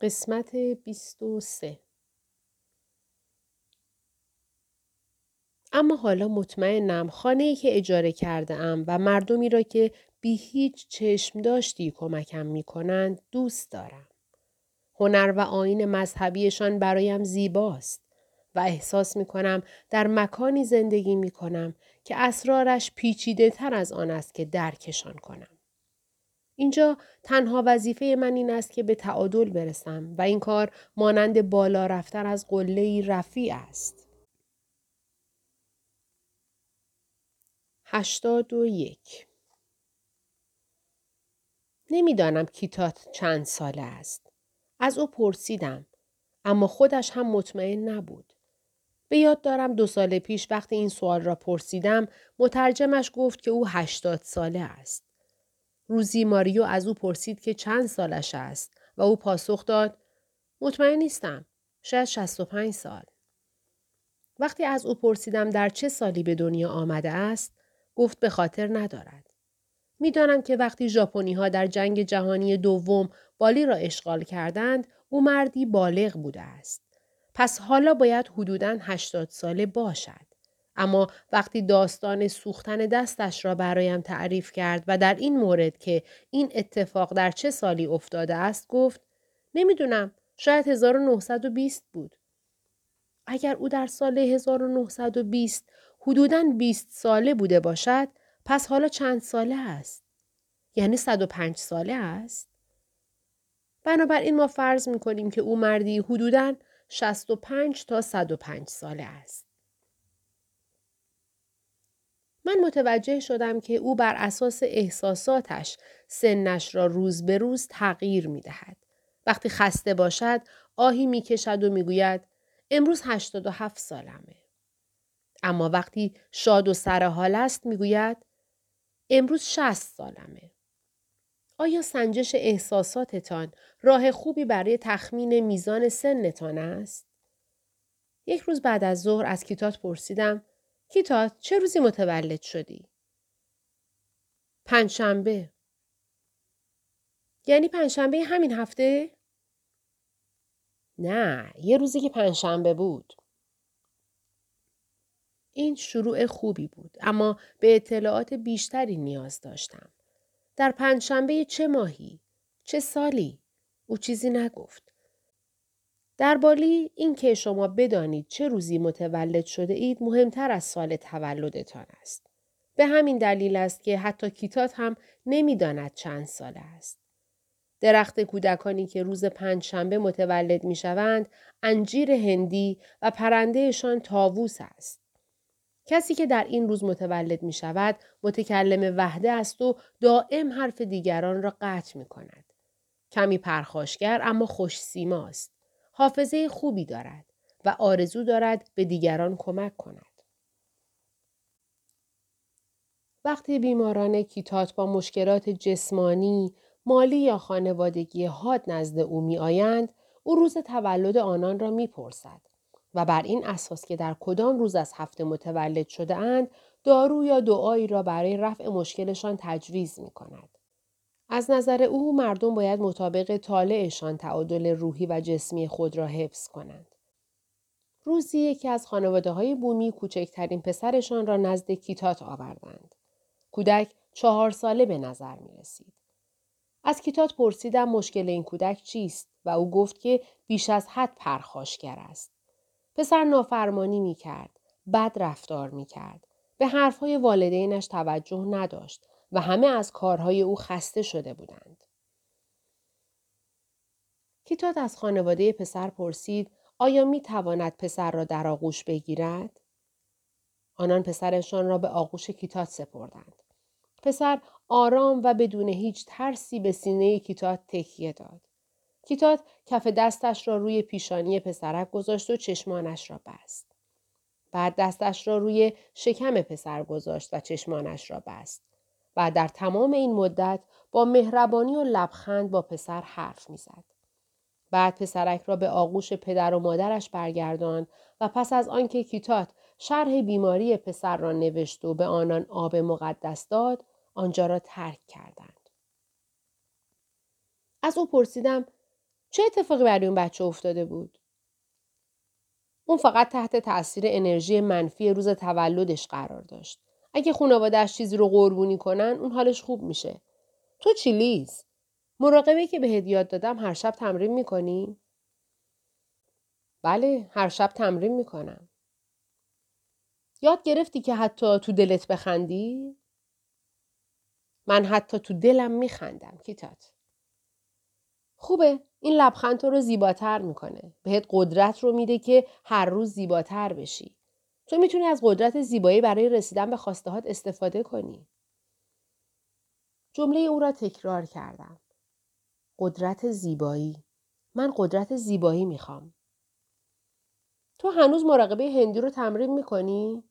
قسمت 23. اما حالا مطمئنم خانه‌ای که اجاره کرده ام و مردمی را که بی هیچ چشم داشتی کمکم می کنند دوست دارم. هنر و آیین مذهبیشان برایم زیباست و احساس می کنم در مکانی زندگی می کنم که اسرارش پیچیده تر از آن است که درکشان کنم. اینجا تنها وظیفه من این است که به تعادل برسم و این کار مانند بالا رفتن از قله‌ای رفیع است. 81. نمیدانم کیتات چند ساله است. از او پرسیدم اما خودش هم مطمئن نبود. به یاد دارم 2 سال پیش وقتی این سوال را پرسیدم مترجمش گفت که او 80 ساله است. روزی ماریو از او پرسید که چند سالش است و او پاسخ داد مطمئن نیستم. شاید 65 سال. وقتی از او پرسیدم در چه سالی به دنیا آمده است گفت به خاطر ندارد. میدانم که وقتی ژاپنی‌ها در جنگ جهانی دوم بالی را اشغال کردند او مردی بالغ بوده است. پس حالا باید حدوداً 80 ساله باشد. اما وقتی داستان سوختن دستش را برایم تعریف کرد و در این مورد که این اتفاق در چه سالی افتاده است گفت نمیدونم شاید 1920 بود. اگر او در سال 1920 حدوداً 20 ساله بوده باشد پس حالا چند ساله است؟ یعنی 105 ساله است؟ بنابراین ما فرض می‌کنیم که او مردی حدوداً 65 تا 105 ساله است. من متوجه شدم که او بر اساس احساساتش سنش را روز به روز تغییر می‌دهد. وقتی خسته باشد آهی می‌کشد و می‌گوید امروز 87 سالمه. اما وقتی شاد و سرحال است می‌گوید امروز 60 سالمه. آیا سنجش احساساتتان راه خوبی برای تخمین میزان سنتان است؟ یک روز بعد از ظهر از کیتات پرسیدم کیتات چه روزی متولد شدی؟ 5 شنبه. یعنی 5 شنبه همین هفته؟ نه، یه روزی که 5 شنبه بود. این شروع خوبی بود اما به اطلاعات بیشتری نیاز داشتم. در 5 شنبه چه ماهی؟ چه سالی؟ او چیزی نگفت. در بالی این که شما بدانید چه روزی متولد شده اید مهمتر از سال تولدتان است. به همین دلیل است که حتی کیتات هم نمیداند چند ساله است. درخت کودکانی که روز 5 شنبه متولد می شوند انجیر هندی و پرندهشان طاووس است. کسی که در این روز متولد می شود متکلم وحده است و دائم حرف دیگران را قطع می کند. کمی پرخاشگر اما خوش سیما است. حافظه خوبی دارد و آرزو دارد به دیگران کمک کند. وقتی بیماران کیتات با مشکلات جسمانی، مالی یا خانوادگی حاد نزد او می آیند، او روز تولد آنان را می پرسد و بر این اساس که در کدام روز از هفته متولد شده اند، دارو یا دعایی را برای رفع مشکلشان تجویز می کند. از نظر او مردم باید مطابق طالعشان تعادل روحی و جسمی خود را حفظ کنند. روزی یکی از خانواده‌های بومی کوچکترین پسرشان را نزد کیتات آوردند. کودک 4 ساله به نظر می رسید. از کیتات پرسیدم مشکل این کودک چیست و او گفت که بیش از حد پرخاشگر است. پسر نافرمانی می کرد، بد رفتار می کرد، به حرفهای والدینش توجه نداشت و همه از کارهای او خسته شده بودند. کیتات از خانواده پسر پرسید آیا می تواند پسر را در آغوش بگیرد؟ آنان پسرشان را به آغوش کیتات سپردند. پسر آرام و بدون هیچ ترسی به سینه کیتات تکیه داد. کیتات کف دستش را روی پیشانی پسرک گذاشت و چشمانش را بست. بعد دستش را روی شکم پسر گذاشت و چشمانش را بست. و در تمام این مدت با مهربانی و لبخند با پسر حرف می‌زد. بعد پسرک را به آغوش پدر و مادرش برگرداند و پس از آنکه کیتات شرح بیماری پسر را نوشت و به آنان آب مقدس داد، آنجا را ترک کردند. از او پرسیدم چه اتفاقی برای اون بچه افتاده بود؟ اون فقط تحت تأثیر انرژی منفی روز تولدش قرار داشت. اگه خانواده‌اش چیزی رو قربونی کنن، اون حالش خوب میشه. تو چی لیز؟ مراقبه که بهت یاد دادم هر شب تمرین میکنی؟ بله، هر شب تمرین میکنم. یاد گرفتی که حتی تو دلت بخندی؟ من حتی تو دلم میخندم کیتات. خوبه، این لبخند تو رو زیباتر میکنه. بهت قدرت رو میده که هر روز زیباتر بشی. تو میتونی از قدرت زیبایی برای رسیدن به خواستهات استفاده کنی. جمله او را تکرار کردم. قدرت زیبایی. من قدرت زیبایی میخوام. تو هنوز مراقبه هندی رو تمرین میکنی؟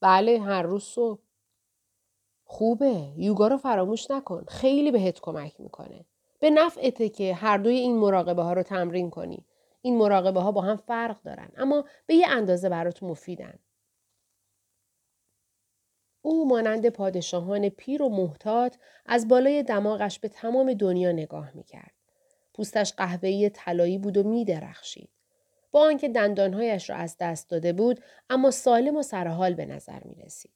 بله، هر روز صبح. خوبه، یوگا رو فراموش نکن. خیلی بهت کمک میکنه. به نفعته که هر دوی این مراقبه ها رو تمرین کنی. این مراقبه ها با هم فرق دارن، اما به یه اندازه برات مفیدن. او مانند پادشاهان پیر و محتاط از بالای دماغش به تمام دنیا نگاه میکرد. پوستش قهوه‌ای طلایی بود و میدرخشید. با آنکه دندانهایش را از دست داده بود، اما سالم و سرحال به نظر میرسید.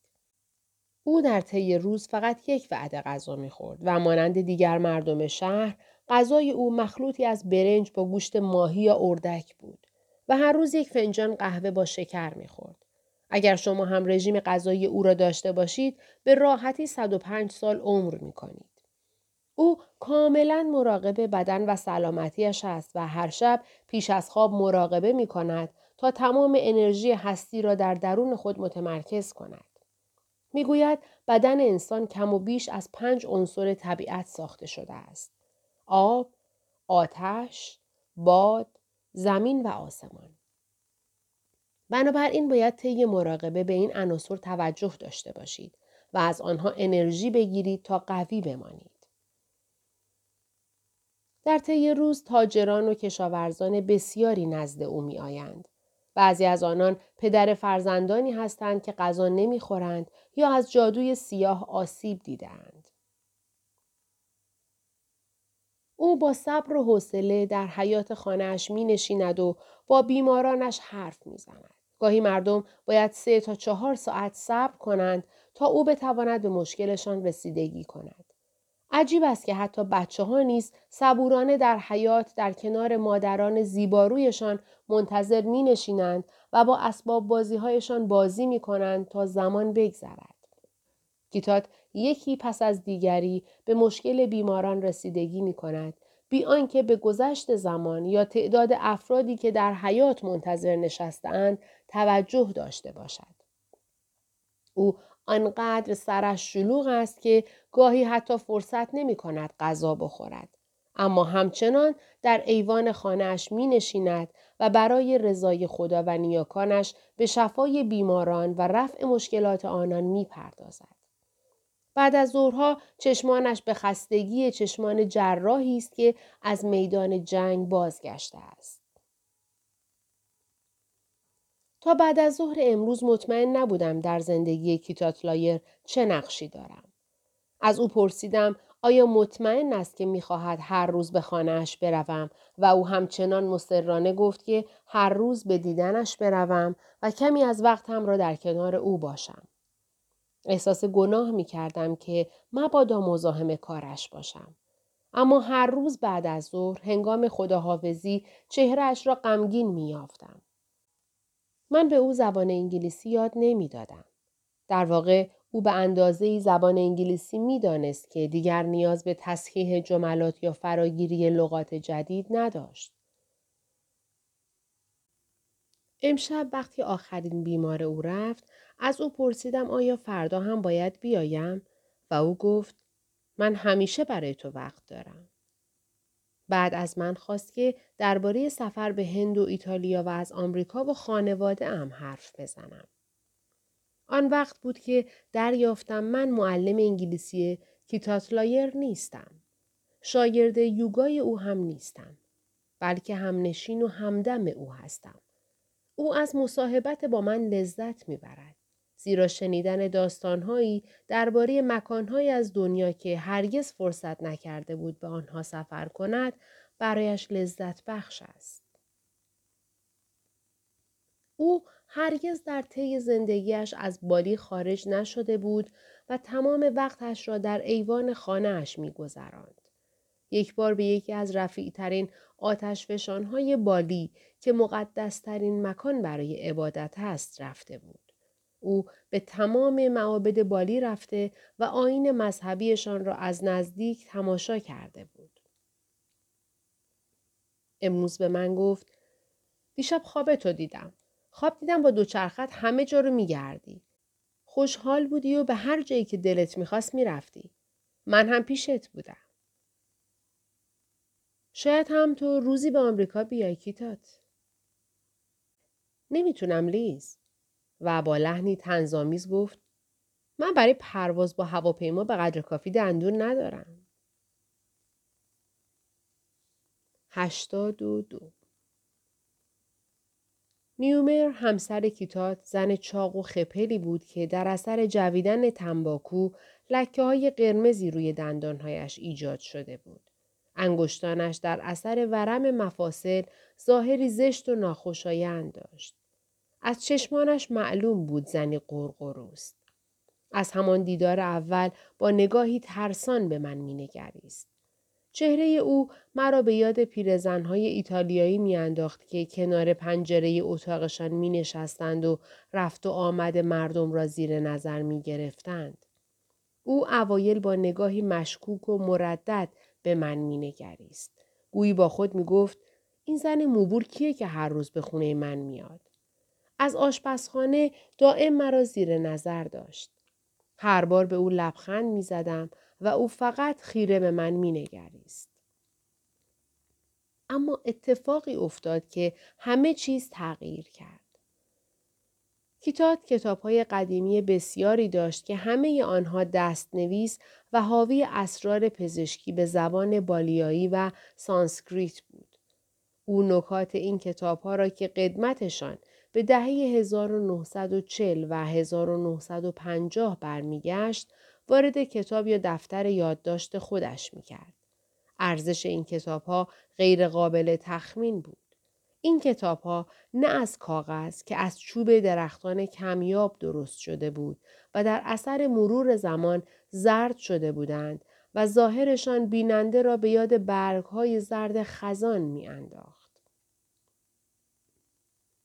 او در طی روز فقط یک وعده غذا میخورد و مانند دیگر مردم شهر، غذای او مخلوطی از برنج با گوشت ماهی یا اردک بود و هر روز یک فنجان قهوه با شکر میخورد. اگر شما هم رژیم غذایی او را داشته باشید، به راحتی 105 سال عمر میکنید. او کاملا مراقب بدن و سلامتیش است و هر شب پیش از خواب مراقبه میکند تا تمام انرژی هستی را در درون خود متمرکز کند. میگوید بدن انسان کم و بیش از 5 عنصر طبیعت ساخته شده است. آب، آتش، باد، زمین و آسمان. بنابراین باید طی مراقبه به این عناصر توجه داشته باشید و از آنها انرژی بگیرید تا قوی بمانید. در طی روز تاجران و کشاورزان بسیاری نزد او می آیند. بعضی از آنان پدر فرزندانی هستند که غذا نمیخورند یا از جادوی سیاه آسیب دیدند. او با صبر و حوصله در حیاط خانه‌اش می‌نشیند و با بیمارانش حرف می‌زند. گاهی مردم باید 3 تا 4 ساعت صبر کنند تا او بتواند به مشکلشان رسیدگی کند. عجیب است که حتی بچه‌ها نیز صبورانه در حیاط در کنار مادران زیبارویشان منتظر می‌نشینند و با اسباب بازی‌هایشان بازی می‌کنند تا زمان بگذرد. کیتات یکی پس از دیگری به مشکل بیماران رسیدگی می‌کند، بی آنکه به گذشت زمان یا تعداد افرادی که در حیاط منتظر نشسته‌اند توجه داشته باشد. او آنقدر سرش شلوغ است که گاهی حتی فرصت نمی‌کند غذا بخورد، اما همچنان در ایوان خانه‌اش می‌نشیند و برای رضای خدا و نیاکانش به شفای بیماران و رفع مشکلات آنان می‌پردازد. بعد از ظهرها چشمانش به خستگی چشمان جراحی است که از میدان جنگ بازگشته است. تا بعد از ظهر امروز مطمئن نبودم در زندگی کیتاتلایر چه نقشی دارم. از او پرسیدم آیا مطمئن است که می‌خواهد هر روز به خانه‌اش بروم و او همچنان مصرانه گفت که هر روز به دیدنش بروم و کمی از وقتم را در کنار او باشم. احساس گناه می کردم که مبادا مزاحم کارش باشم. اما هر روز بعد از ظهر هنگام خداحافظی چهرهش را غمگین می یافتم. من به او زبان انگلیسی یاد نمی دادم. در واقع او به اندازه‌ای زبان انگلیسی می دانست که دیگر نیاز به تصحیح جملات یا فراگیری لغات جدید نداشت. امشب وقتی آخرین بیمار او رفت، از او پرسیدم آیا فردا هم باید بیایم و او گفت من همیشه برای تو وقت دارم. بعد از من خواست که درباره سفر به هند و ایتالیا و از آمریکا و خانواده ام حرف بزنم. آن وقت بود که دریافتم من معلم انگلیسی کیتاتلایر نیستم. شاگرد یوگای او هم نیستم، بلکه همنشین و همدم او هستم. او از مصاحبت با من لذت میبرد، زیرا شنیدن داستانهایی درباره مکانهایی از دنیا که هرگز فرصت نکرده بود به آنها سفر کند برایش لذت بخش است. او هرگز در طی زندگیش از بالی خارج نشده بود و تمام وقتش را در ایوان خانه‌اش می‌گذراند. یک بار به یکی از رفیع‌ترین آتشفشان‌های بالی که مقدس‌ترین مکان برای عبادت است رفته بود. او به تمام معابد بالی رفته و آیین مذهبیشان را از نزدیک تماشا کرده بود. امروز به من گفت: دیشب خوابتو دیدم. خواب دیدم با دوچرخت همه جا رو می‌گردی. خوشحال بودی و به هر جایی که دلت می‌خواست می‌رفتی. من هم پیشت بودم. شاید هم تو روزی به آمریکا بیای کیتات. نمیتونم لیز. و با لحنی طنزآمیز گفت: من برای پرواز با هواپیما به قدر کافی دندون ندارم. 82 نیومر همسر کیتات زن چاق و خپلی بود که در اثر جویدن تنباکو لکه‌های قرمزی روی دندانهایش ایجاد شده بود. انگشتانش در اثر ورم مفاصل ظاهری زشت و ناخوشایند داشت. از چشمانش معلوم بود زنی قرقروست. از همان دیدار اول با نگاهی ترسان به من می‌نگریست. چهره او مرا به یاد پیرزن‌های ایتالیایی می‌انداخت که کنار پنجره اتاقشان می‌نشستند و رفت و آمد مردم را زیر نظر می‌گرفتند. او اوایل با نگاهی مشکوک و مردد به من می‌نگریست. گویی با خود می‌گفت: این زن موبور کیه که هر روز به خونه من میاد؟ از آشپزخانه دائم مرا زیر نظر داشت. هر بار به او لبخند می‌زدم و او فقط خیره به من می‌نگریست. اما اتفاقی افتاد که همه چیز تغییر کرد. کیتات کتاب‌های قدیمی بسیاری داشت که همه آنها دست‌نویس و حاوی اسرار پزشکی به زبان بالیایی و سانسکریت بود. او نکات این کتاب‌ها را که قدمتشان به دهه 1940 و 1950 برمیگشت، وارد کتاب یا دفتر یادداشت خودش می‌کرد. ارزش این کتاب‌ها غیر قابل تخمین بود. این کتاب‌ها نه از کاغذ که از چوب درختان کمیاب درست شده بود و در اثر مرور زمان زرد شده بودند و ظاهرشان بیننده را به یاد برگ‌های زرد خزان می‌انداخت.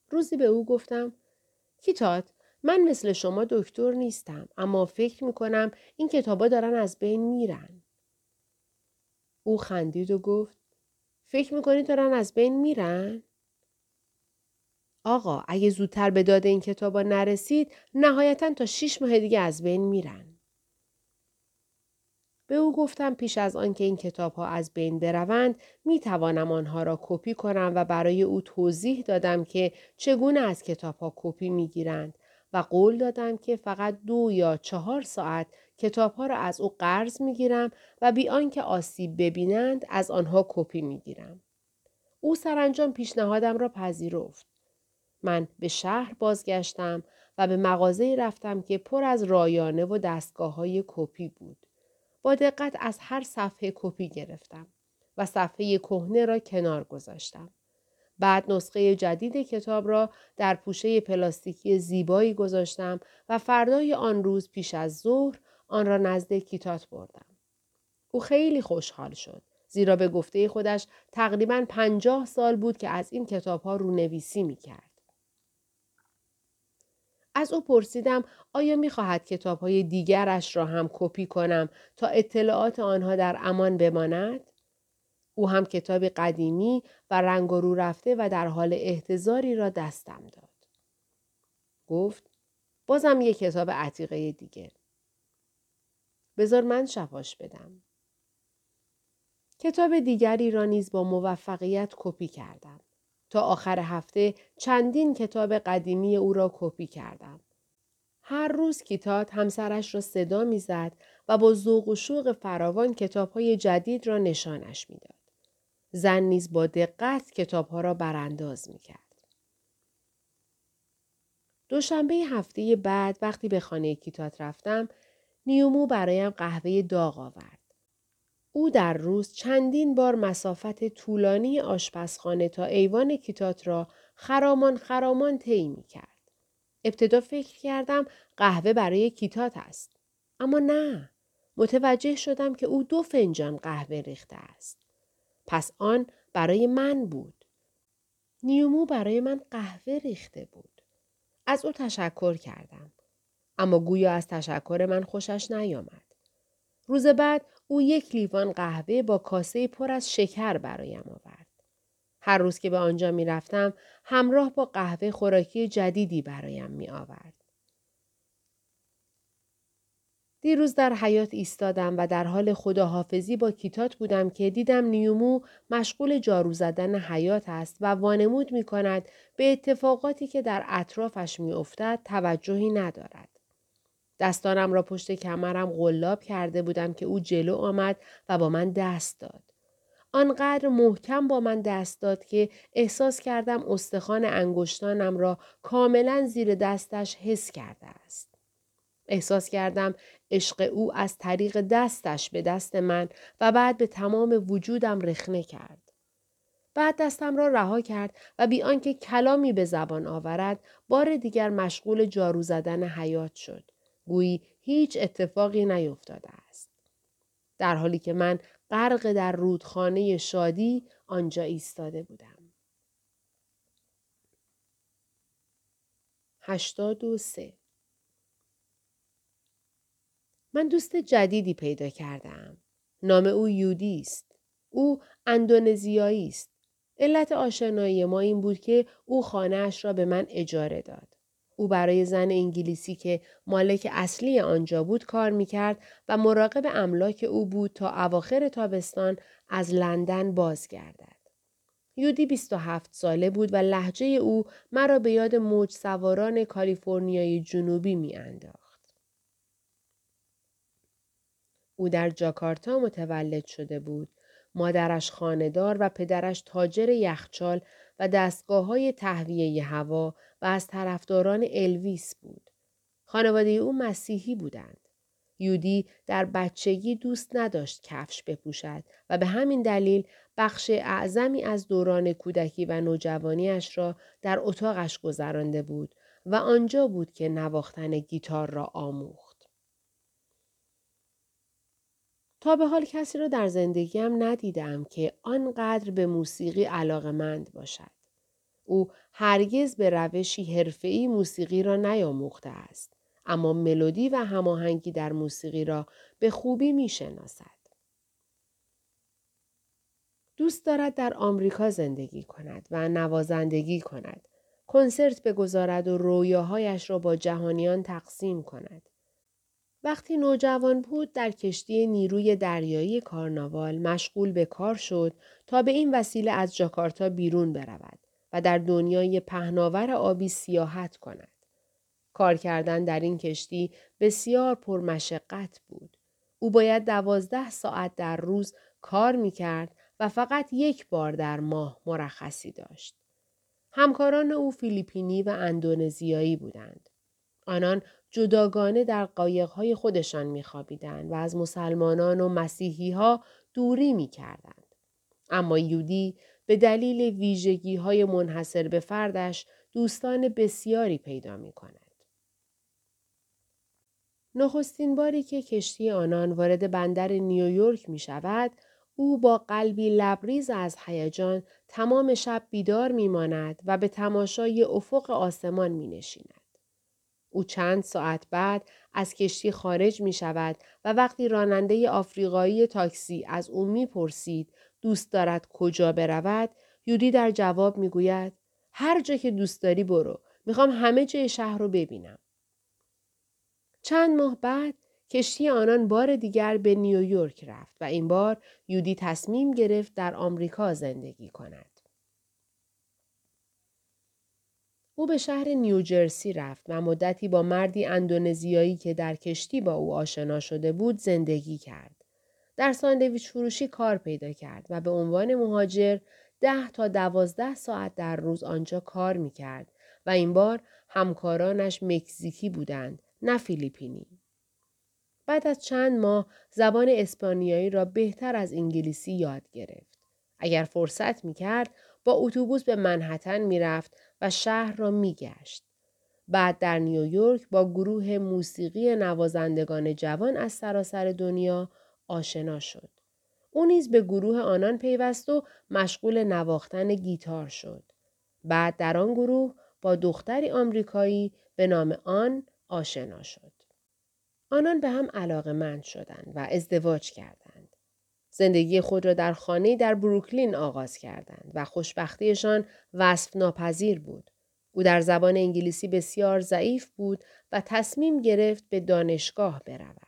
روزی به او گفتم: کیتات، من مثل شما دکتر نیستم، اما فکر میکنم این کتابا دارن از بین میرن. او خندید و گفت: فکر میکنی دارن از بین میرن؟ آقا، اگه زودتر به داد این کتابا نرسید، نهایتاً تا 6 ماه دیگه از بین میرن. به او گفتم پیش از آن که این کتاب‌ها از بین بروند، می‌توانم آنها را کپی کنم و برای او توضیح دادم که چگونه از کتاب‌ها کپی می‌گیرند و قول دادم که فقط 2 یا 4 ساعت کتاب‌ها را از او قرض می‌گیرم و بی آنکه آسیب ببینند از آنها کپی می‌گیرم. او سرانجام پیشنهادم را پذیرفت. من به شهر بازگشتم و به مغازه‌ای رفتم که پر از رایانه و دستگاه‌های کپی بود. با دقت از هر صفحه کپی گرفتم و صفحه کهنه را کنار گذاشتم. بعد نسخه جدید کتاب را در پوشه پلاستیکی زیبایی گذاشتم و فردای آن روز پیش از ظهر آن را نزد کیتات بردم. او خیلی خوشحال شد، زیرا به گفته خودش تقریباً 50 سال بود که از این کتاب ها رونویسی می کرد. از او پرسیدم آیا می‌خواهد کتاب‌های دیگرش را هم کپی کنم تا اطلاعات آنها در امان بماند؟ او هم کتاب قدیمی و رنگ و رو رفته و در حال احتضاری را دستم داد. گفت: بازم یک کتاب عتیقه دیگه. بذار من شفاش بدم. کتاب دیگری را نیز با موفقیت کپی کردم. تا آخر هفته چندین کتاب قدیمی او را کپی کردم. هر روز کیتات همسرش را صدا می‌زد و با ذوق و شوق فراوان کتاب‌های جدید را نشانش می‌داد. زن نیز با دقت کتاب‌ها را برانداز می‌کرد. دوشنبه هفته بعد وقتی به خانه کیتات رفتم، نیومو برایم قهوه داغ آورد. او در روز چندین بار مسافت طولانی آشپزخانه تا ایوان کیتات را خرامان خرامان طی می‌کرد. ابتدا فکر کردم قهوه برای کیتات است. اما نه، متوجه شدم که او 2 فنجان قهوه ریخته است. پس آن برای من بود. نیومو برای من قهوه ریخته بود. از او تشکر کردم. اما گویا از تشکر من خوشش نیامد. روز بعد او 1 لیوان قهوه با کاسه پر از شکر برایم آورد. هر روز که به آنجا می رفتم، همراه با قهوه خوراکی جدیدی برایم می آورد. دیروز در حیاط ایستادم و در حال خداحافظی با کیتات بودم که دیدم نیومو مشغول جارو زدن حیاط است و وانمود می کند به اتفاقاتی که در اطرافش می افتد توجهی ندارد. دستانم را پشت کمرم قلاب کرده بودم که او جلو آمد و با من دست داد. آنقدر محکم با من دست داد که احساس کردم استخوان انگشتانم را کاملا زیر دستش حس کرده است. احساس کردم عشق او از طریق دستش به دست من و بعد به تمام وجودم رخنه کرد. بعد دستم را رها کرد و بی آنکه کلامی به زبان آورد، بار دیگر مشغول جارو زدن حیاط شد. گویی هیچ اتفاقی نیفتاده است. در حالی که من غرق در رودخانه شادی آنجا ایستاده بودم. 83 من دوست جدیدی پیدا کردم. نام او یودی است. او اندونزیایی است. علت آشنایی ما این بود که او خانه‌اش را به من اجاره داد. او برای زن انگلیسی که مالک اصلی آنجا بود کار میکرد و مراقب املاک او بود تا اواخر تابستان از لندن بازگردد. یودی 27 ساله بود و لهجه او مرا به یاد موج سواران کالیفرنیای جنوبی میانداخت. او در جاکارتا متولد شده بود. مادرش خانه‌دار و پدرش تاجر یخچال و دستگاه‌های تهویه هوا و از طرفداران الویس بود. خانواده او مسیحی بودند. یودی در بچگی دوست نداشت کفش بپوشد و به همین دلیل بخش اعظمی از دوران کودکی و نوجوانیش را در اتاقش گذرانده بود و آنجا بود که نواختن گیتار را آموخت. تا به حال کسی را در زندگیم ندیدم که آنقدر به موسیقی علاقه‌مند باشد. او هرگز به روشی حرفه‌ای موسیقی را نیاموخته است، اما ملودی و هماهنگی در موسیقی را به خوبی می‌شناسد. دوست دارد در آمریکا زندگی کند و نوازندگی کند، کنسرت بگذارد و رویاهایش را با جهانیان تقسیم کند. وقتی نوجوان بود در کشتی نیروی دریایی کارناوال مشغول به کار شد تا به این وسیله از جاکارتا بیرون برود و در دنیای پهناور آبی سیاحت کند. کار کردن در این کشتی بسیار پرمشقت بود. او باید 12 ساعت در روز کار می‌کرد و فقط 1 بار در ماه مرخصی داشت. همکاران او فیلیپینی و اندونزیایی بودند. آنان جداگانه در قایق‌های خودشان می‌خوابیدند و از مسلمانان و مسیحی‌ها دوری می‌کردند. اما یودی به دلیل ویژگی‌های منحصر به فردش دوستان بسیاری پیدا می‌کند. نخستین باری که کشتی آنان وارد بندر نیویورک می‌شود، او با قلبی لبریز از هیجان تمام شب بیدار می‌ماند و به تماشای افق آسمان می‌نشیند. او چند ساعت بعد از کشتی خارج می‌شود و وقتی راننده آفریقایی تاکسی از او می‌پرسید دوست دارد کجا برود، یودی در جواب میگوید هر جا که دوست داری برو، میخوام همه جای شهر رو ببینم. چند ماه بعد کشتی آنان بار دیگر به نیویورک رفت و این بار یودی تصمیم گرفت در آمریکا زندگی کند. او به شهر نیوجرسی رفت و مدتی با مردی اندونزیایی که در کشتی با او آشنا شده بود زندگی کرد. در ساندویچ فروشی کار پیدا کرد و به عنوان مهاجر 10 تا 12 ساعت در روز آنجا کار می‌کرد و این بار همکارانش مکزیکی بودند، نه فیلیپینی. بعد از چند ماه زبان اسپانیایی را بهتر از انگلیسی یاد گرفت. اگر فرصت می‌کرد با اتوبوس به منهتن می‌رفت و شهر را می‌گشت. بعد در نیویورک با گروه موسیقی نوازندگان جوان از سراسر دنیا آشنا شد. او نیز به گروه آنان پیوست و مشغول نواختن گیتار شد. بعد در آن گروه با دختری آمریکایی به نام آن آشنا شد. آنان به هم علاقه‌مند شدند و ازدواج کردند. زندگی خود را در خانه‌ای در بروکلین آغاز کردند و خوشبختیشان وصف ناپذیر بود. او در زبان انگلیسی بسیار ضعیف بود و تصمیم گرفت به دانشگاه برود.